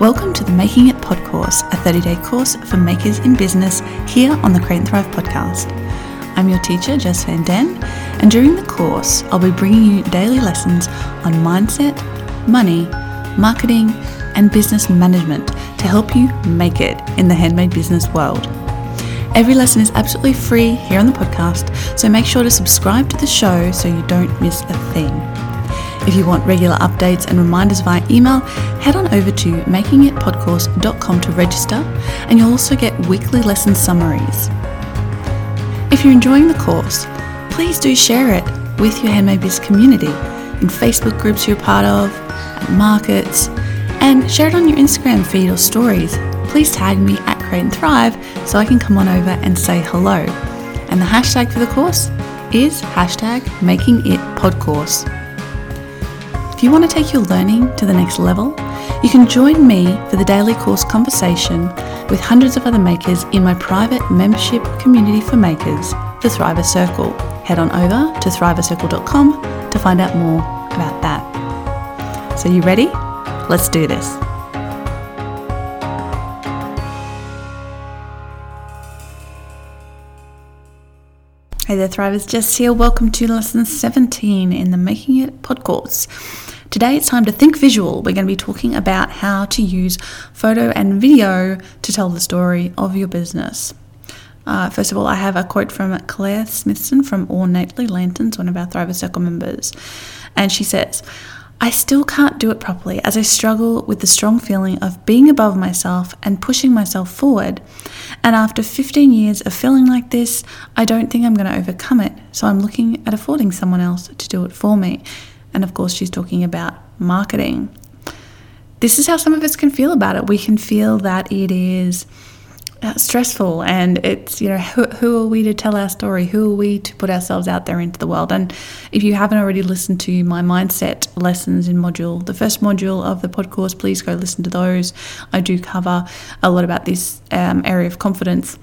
Welcome to the Making It Podcourse, a 30-day course for makers in business here on the Create and Thrive podcast. I'm your teacher, Jess Van Den, and during the course, I'll be bringing you daily lessons on mindset, money, marketing, and business management to help you make it in the handmade business world. Every lesson is absolutely free here on the podcast, so make sure to subscribe to the show so you don't miss a thing. If you want regular updates and reminders via email, head on over to makingitpodcourse.com to register, and you'll also get weekly lesson summaries. If you're enjoying the course, please do share it with your handmade biz community, in Facebook groups you're part of, at markets, and share it on your Instagram feed or stories. Please tag me at Create and Thrive so I can come on over and say hello. And the hashtag for the course is #MakingItPodcourse. If you want to take your learning to the next level, you can join me for the daily course conversation with hundreds of other makers in my private membership community for makers, the Thriver Circle. Head on over to thrivercircle.com to find out more about that. So you ready? Let's do this. Hey there, Thrivers, Jess here. Welcome to Lesson 17 in the Making It Podcourse. Today it's time to think visual. We're going to be talking about how to use photo and video to tell the story of your business. First of all, I have a quote from Claire Smithson from Ornately Lanterns, one of our Thriver Circle members. And she says, "I still can't do it properly as I struggle with the strong feeling of being above myself and pushing myself forward. And after 15 years of feeling like this, I don't think I'm going to overcome it. So I'm looking at affording someone else to do it for me." And of course, she's talking about marketing. This is how some of us can feel about it. We can feel that it is stressful and it's, who are we to tell our story? Who are we to put ourselves out there into the world? And if you haven't already listened to my mindset lessons in the first module of the podcast, please go listen to those. I do cover a lot about this area of confidence.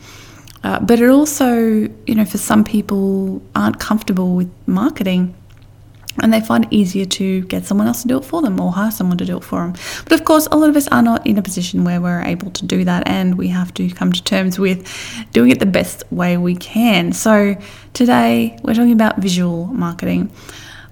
But it also, for some people aren't comfortable with marketing and they find it easier to get someone else to do it for them or hire someone to do it for them. But of course, a lot of us are not in a position where we're able to do that, and we have to come to terms with doing it the best way we can. So today we're talking about visual marketing.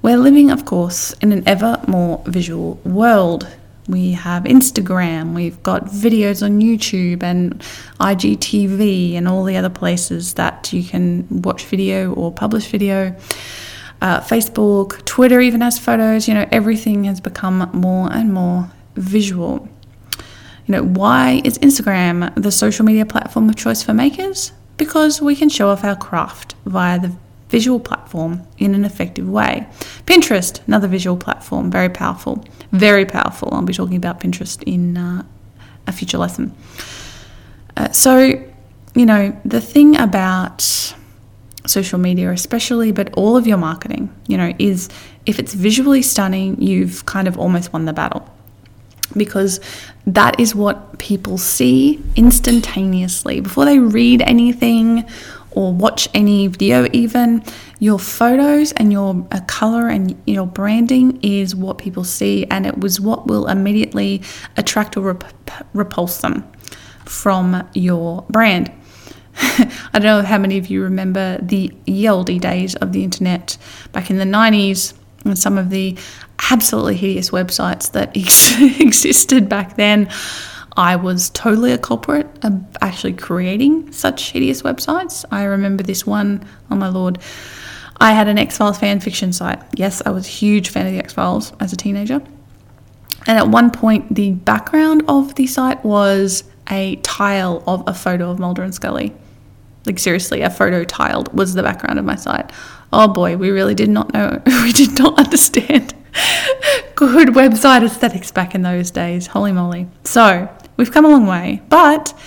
We're living, of course, in an ever more visual world. We have Instagram, we've got videos on YouTube and IGTV and all the other places that you can watch video or publish video. Facebook, Twitter even has photos. Everything has become more and more visual. Why is Instagram the social media platform of choice for makers? Because we can show off our craft via the visual platform in an effective way. Pinterest, another visual platform, very powerful, very powerful. I'll be talking about Pinterest in a future lesson. The thing about social media especially, but all of your marketing, is if it's visually stunning, you've kind of almost won the battle, because that is what people see instantaneously. Before they read anything or watch any video even, your photos and your color and your branding is what people see, and it was what will immediately attract or repulse them from your brand. I don't know how many of you remember the ye olde days of the internet back in the 90s and some of the absolutely hideous websites that existed back then. I was totally a culprit of actually creating such hideous websites. I remember this one, oh my lord. I had an X-Files fan fiction site. Yes, I was a huge fan of the X-Files as a teenager. And at one point, the background of the site was a tile of a photo of Mulder and Scully. Like, seriously, a photo tiled was the background of my site. Oh boy, we really did not know. We did not understand good website aesthetics back in those days. Holy moly. So we've come a long way, but,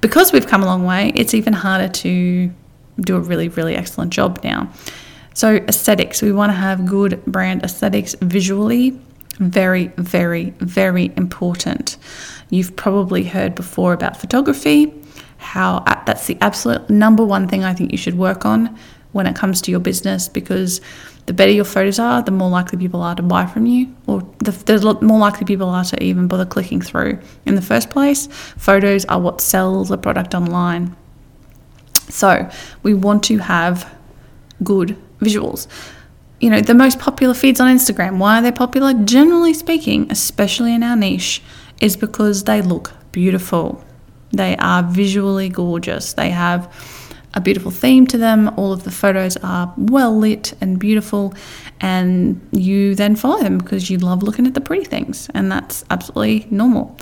because we've come a long way, it's even harder to do a really, really excellent job now. So aesthetics, we want to have good brand aesthetics visually. Very, very, very important. You've probably heard before about photography, how that's the absolute number one thing I think you should work on. when it comes to your business, because the better your photos are, the more likely people are to buy from you, or the more likely people are to even bother clicking through. In the first place, photos are what sells a product online. So we want to have good visuals. You know, the most popular feeds on Instagram, why are they popular? Generally speaking, especially in our niche, is because they look beautiful. They are visually gorgeous. They have a beautiful theme to them. All of the photos are well lit and beautiful, and you then follow them because you love looking at the pretty things, and that's absolutely normal.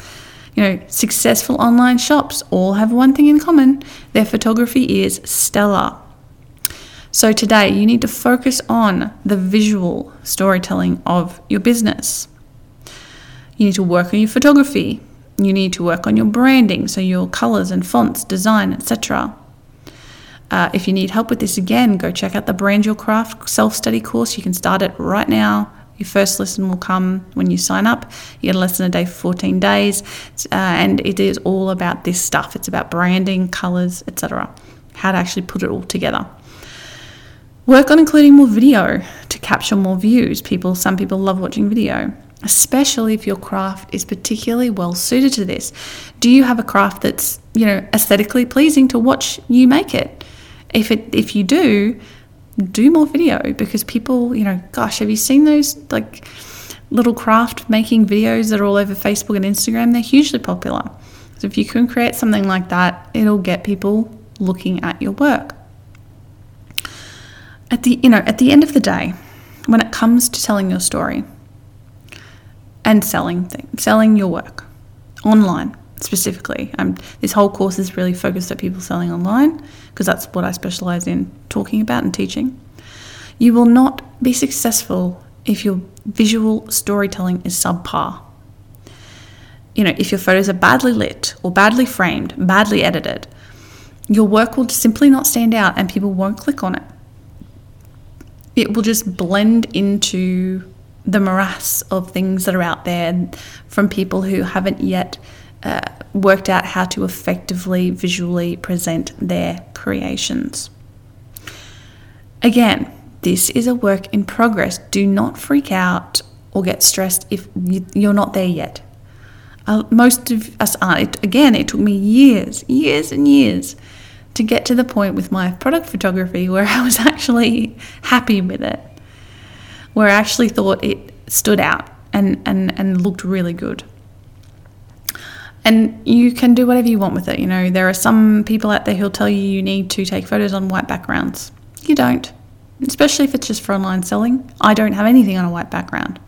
You know, successful online shops all have one thing in common: their photography is stellar. So today you need to focus on the visual storytelling of your business. You need to work on your photography. You need to work on your branding, so your colours and fonts, design, etc. If you need help with this, again, go check out the Brand Your Craft self-study course. You can start it right now. Your first lesson will come when you sign up. You get a lesson a day for 14 days, and it is all about this stuff. It's about branding, colours, etc., how to actually put it all together. Work on including more video to capture more views. Some people love watching video, especially if your craft is particularly well suited to this. Do you have a craft that's, you know, aesthetically pleasing to watch you make it? If you do, do more video, because people, you know, gosh, have you seen those like little craft making videos that are all over Facebook and Instagram? They're hugely popular. So if you can create something like that, it'll get people looking at your work. At the end of the day, when it comes to telling your story, and selling your work online specifically. This whole course is really focused at people selling online, because that's what I specialise in talking about and teaching. You will not be successful if your visual storytelling is subpar. You know, if your photos are badly lit or badly framed, badly edited, your work will simply not stand out and people won't click on it. It will just blend into the morass of things that are out there from people who haven't yet worked out how to effectively visually present their creations. Again, this is a work in progress. Do not freak out or get stressed if you're not there yet. Most of us aren't. Again, it took me years to get to the point with my product photography where I was actually happy with it, where I actually thought it stood out and looked really good. And you can do whatever you want with it. You know, there are some people out there who'll tell you you need to take photos on white backgrounds. You don't, especially if it's just for online selling. I don't have anything on a white background.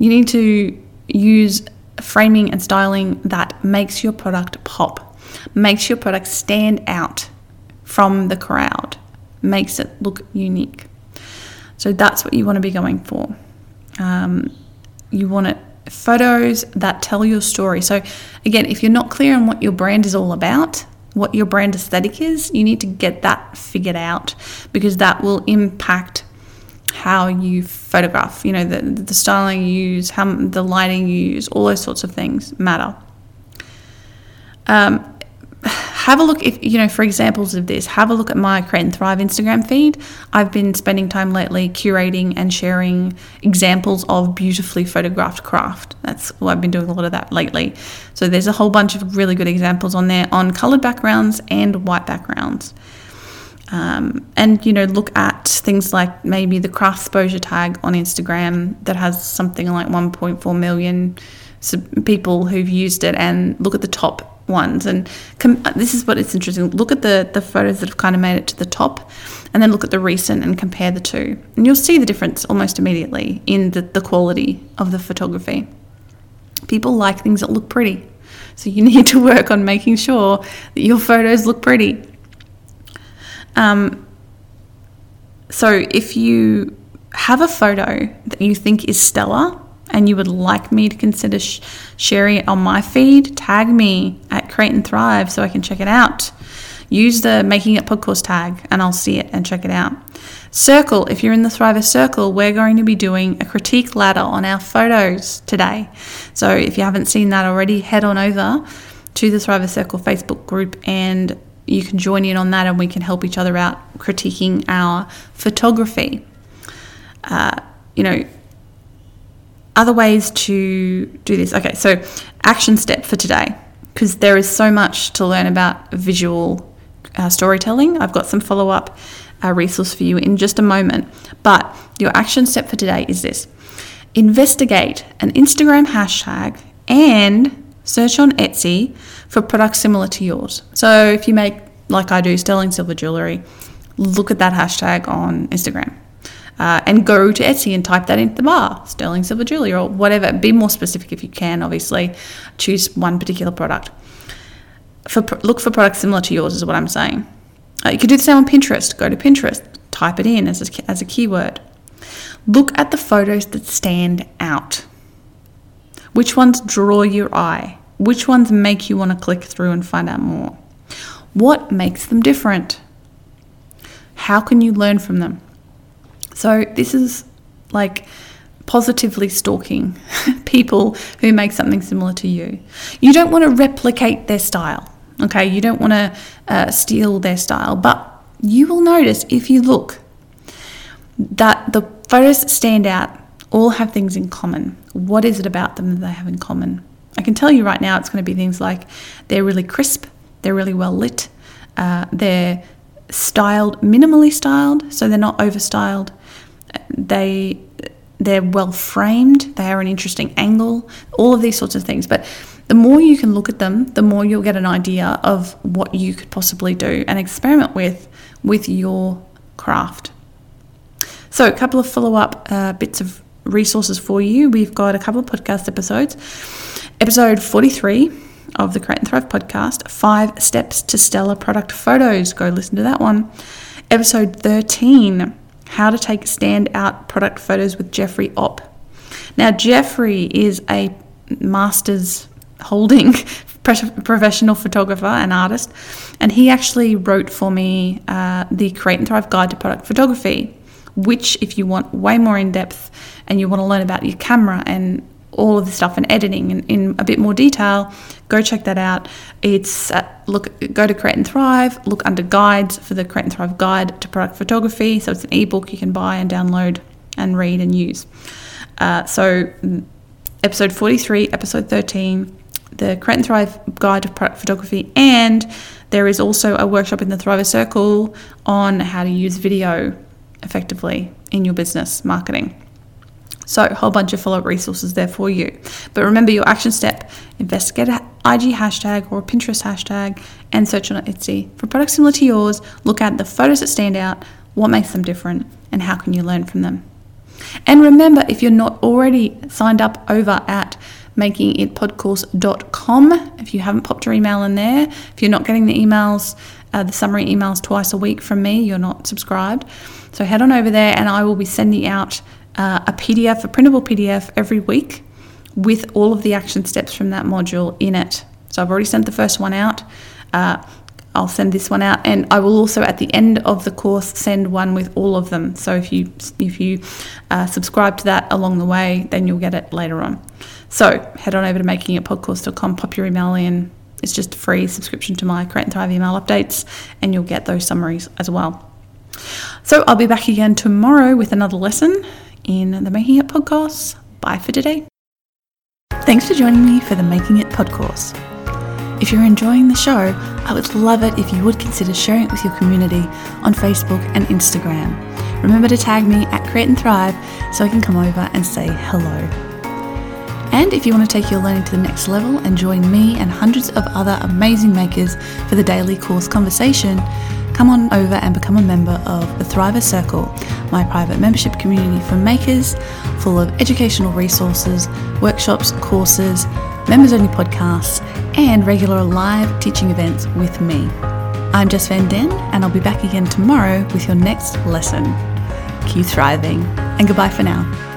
You need to use framing and styling that makes your product pop, makes your product stand out from the crowd, makes it look unique. So that's what you want to be going for. You want photos that tell your story. So again, if you're not clear on what your brand is all about, what your brand aesthetic is, you need to get that figured out, because that will impact how you photograph. You know, the styling you use, how the lighting you use, all those sorts of things matter. Have a look, if you know, for examples of this, have a look at my Create and Thrive Instagram feed. I've been spending time lately curating and sharing examples of beautifully photographed craft. That's what I've been doing, a lot of that lately. So there's a whole bunch of really good examples on there, on coloured backgrounds and white backgrounds. And, you know, look at things like maybe the craft exposure tag on Instagram that has something like 1.4 million people who've used it, and look at the top ones, and this is what it's interesting. Look at the photos that have kind of made it to the top, and then look at the recent and compare the two, and you'll see the difference almost immediately in the quality of the photography. People like things that look pretty, so you need to work on making sure that your photos look pretty. So if you have a photo that you think is stellar and you would like me to consider sharing it on my feed, tag me at Create and Thrive so I can check it out. Use the Making It Podcourse tag and I'll see it and check it out. Circle, if you're in the Thriver Circle, we're going to be doing a critique ladder on our photos today. So if you haven't seen that already, head on over to the Thriver Circle Facebook group and you can join in on that, and we can help each other out critiquing our photography. Other ways to do this. Okay, so action step for today, because there is so much to learn about visual storytelling. I've got some follow-up resource for you in just a moment. But your action step for today is this. Investigate an Instagram hashtag and search on Etsy for products similar to yours. So if you make, like I do, sterling silver jewellery, look at that hashtag on Instagram. And go to Etsy and type that into the bar, sterling silver jewelry or whatever. Be more specific if you can, obviously. Choose one particular product. Look for products similar to yours is what I'm saying. You could do the same on Pinterest. Go to Pinterest, type it in as a keyword. Look at the photos that stand out. Which ones draw your eye? Which ones make you want to click through and find out more? What makes them different? How can you learn from them? So this is like positively stalking people who make something similar to you. You don't want to replicate their style, okay? You don't want to steal their style, but you will notice if you look that the photos that stand out all have things in common. What is it about them that they have in common? I can tell you right now it's going to be things like they're really crisp, they're really well lit, they're styled, minimally styled, so they're not overstyled. They're well framed, they are an interesting angle, all of these sorts of things. But the more you can look at them, the more you'll get an idea of what you could possibly do and experiment with your craft. So a couple of follow-up bits of resources for you. We've got a couple of podcast episodes. Episode 43 of the Create and Thrive podcast, 5 Steps to Stellar Product Photos. Go listen to that one. Episode 13, How to Take Standout Product Photos with Jeffrey Opp. Now, Jeffrey is a master's holding professional photographer and artist, and he actually wrote for me the Create and Thrive Guide to Product Photography, which if you want way more in-depth and you want to learn about your camera and all of the stuff and editing and in a bit more detail, go check that out. It's go to Create and Thrive, look under guides for the Create and Thrive Guide to Product Photography. So it's an ebook you can buy and download and read and use. So episode 43, episode 13, the Create and Thrive Guide to Product Photography, and there is also a workshop in the Thriver Circle on how to use video effectively in your business marketing. So a whole bunch of follow-up resources there for you. But remember your action step, investigate an IG hashtag or a Pinterest hashtag and search on Etsy for products similar to yours. Look at the photos that stand out, what makes them different, and how can you learn from them. And remember, if you're not already signed up over at makingitpodcourse.com, if you haven't popped your email in there, if you're not getting the emails, the summary emails twice a week from me, you're not subscribed. So head on over there and I will be sending out a PDF, a printable PDF every week with all of the action steps from that module in it. So I've already sent the first one out. I'll send this one out, and I will also at the end of the course send one with all of them. So if you subscribe to that along the way, then you'll get it later on. So head on over to makingitpodcourse.com, pop your email in. It's just a free subscription to my Create and Thrive email updates, and you'll get those summaries as well. So I'll be back again tomorrow with another lesson in the Making It podcast. Bye for today. Thanks for joining me for the Making It podcast. If you're enjoying the show, I would love it if you would consider sharing it with your community on Facebook and Instagram. Remember to tag me at Create and Thrive so I can come over and say hello. And if you want to take your learning to the next level and join me and hundreds of other amazing makers for the daily course conversation, come on over and become a member of the Thriver Circle, my private membership community for makers, full of educational resources, workshops, courses, members-only podcasts, and regular live teaching events with me. I'm Jess Van Den, and I'll be back again tomorrow with your next lesson. Keep thriving, and goodbye for now.